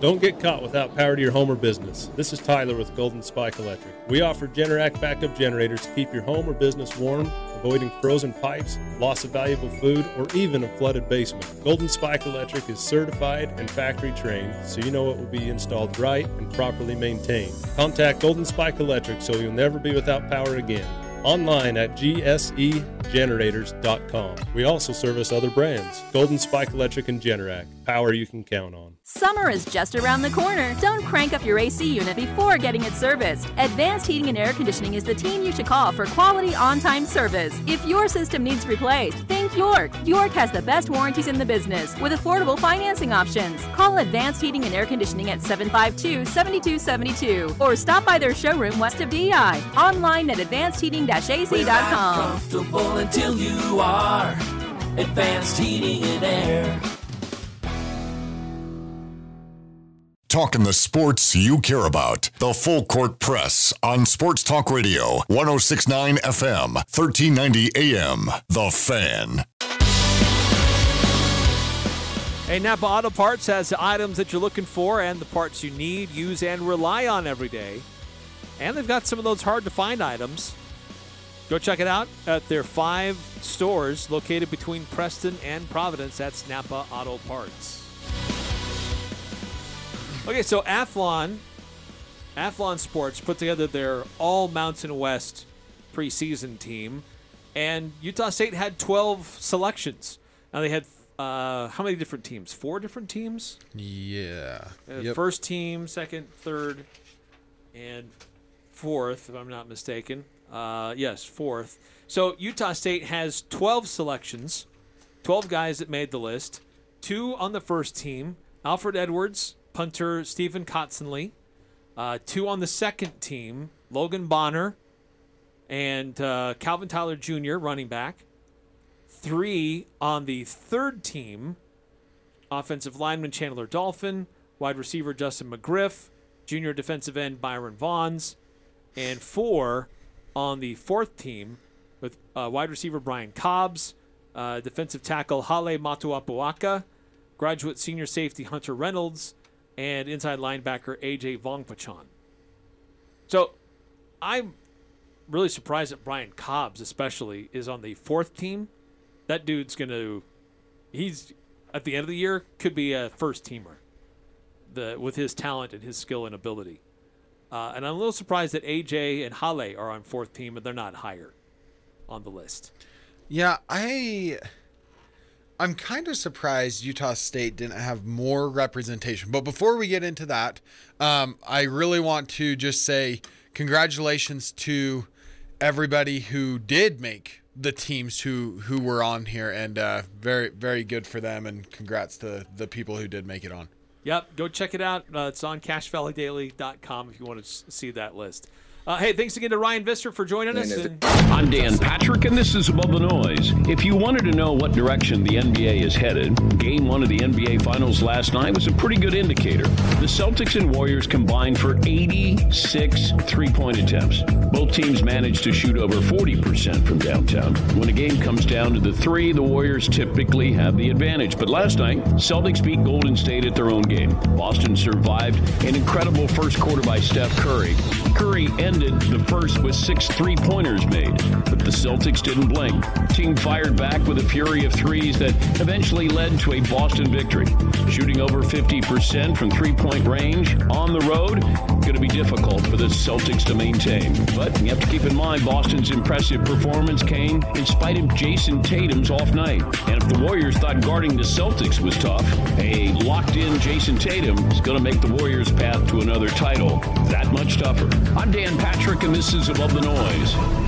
Don't get caught without power to your home or business. This is Tyler with Golden Spike Electric. We offer Generac backup generators to keep your home or business warm, avoiding frozen pipes, loss of valuable food, or even a flooded basement. Golden Spike Electric is certified and factory trained, so you know it will be installed right and properly maintained. Contact Golden Spike Electric so you'll never be without power again. Online at gsegenerators.com. We also service other brands. Golden Spike Electric and Generac. Power you can count on. Summer is just around the corner. Don't crank up your AC unit before getting it serviced. Advanced Heating and Air Conditioning is the team you should call for quality on-time service. If your system needs replaced, think York. York has the best warranties in the business with affordable financing options. Call Advanced Heating and Air Conditioning at 752-7272 or stop by their showroom west of DI. Online at advancedheating-ac.com. Comfortable until you are. Advanced Heating and Air. Talking the sports you care about. The Full Court Press on Sports Talk Radio, 106.9 FM, 1390 AM. The Fan. Hey, Napa Auto Parts has the items that you're looking for and the parts you need, use, and rely on every day. And they've got some of those hard-to-find items. Go check it out at their 5 stores located between Preston and Providence. That's Napa Auto Parts. Okay, so Athlon Sports put together their All-Mountain West preseason team, and Utah State had 12 selections. Now, they had How many different teams? 4 different teams? Yeah. Yep. First team, second, third, and fourth, if I'm not mistaken. Yes, fourth. So Utah State has 12 selections, 12 guys that made the list, 2 on the first team, Alfred Edwards, punter Stephen Kotzenley, 2 on the second team, Logan Bonner, and Calvin Tyler Jr., running back. 3 on the third team, offensive lineman Chandler Dolphin, wide receiver Justin McGriff, junior defensive end Byron Vaughns, and 4 on the fourth team with wide receiver Brian Cobbs, defensive tackle Hale Matuapuaka, graduate senior safety Hunter Reynolds, and inside linebacker A.J. Vongpachan. So I'm really surprised that Brian Cobbs especially is on the fourth team. That dude's going to – he's, at the end of the year, could be a first-teamer with his talent and his skill and ability. And I'm a little surprised that A.J. and Hale are on fourth team and they're not higher on the list. Yeah, I'm kind of surprised Utah State didn't have more representation. But before we get into that, I really want to just say congratulations to everybody who did make the teams who were on here, and very, very good for them, and congrats to the people who did make it on. Yep, go check it out. It's on CacheValleyDaily.com if you want to see that list. Hey, thanks again to Ryan Visser for joining us. I'm Dan Patrick, and this is Above the Noise. If you wanted to know what direction the NBA is headed, Game 1 of the NBA Finals last night was a pretty good indicator. The Celtics and Warriors combined for 86 three-point attempts. Both teams managed to shoot over 40% from downtown. When a game comes down to the three, the Warriors typically have the advantage. But last night, Celtics beat Golden State at their own game. Boston survived an incredible first quarter by Steph Curry. Curry ended the first with 6 three-pointers made, but the Celtics didn't blink. The team fired back with a fury of threes that eventually led to a Boston victory. Shooting over 50% from three-point range on the road, going to be difficult for the Celtics to maintain. But you have to keep in mind Boston's impressive performance came in spite of Jason Tatum's off night. And if the Warriors thought guarding the Celtics was tough, a locked-in Jason Tatum is going to make the Warriors' path to another title that much tougher. I'm Dan Patrick, and this is Above the Noise.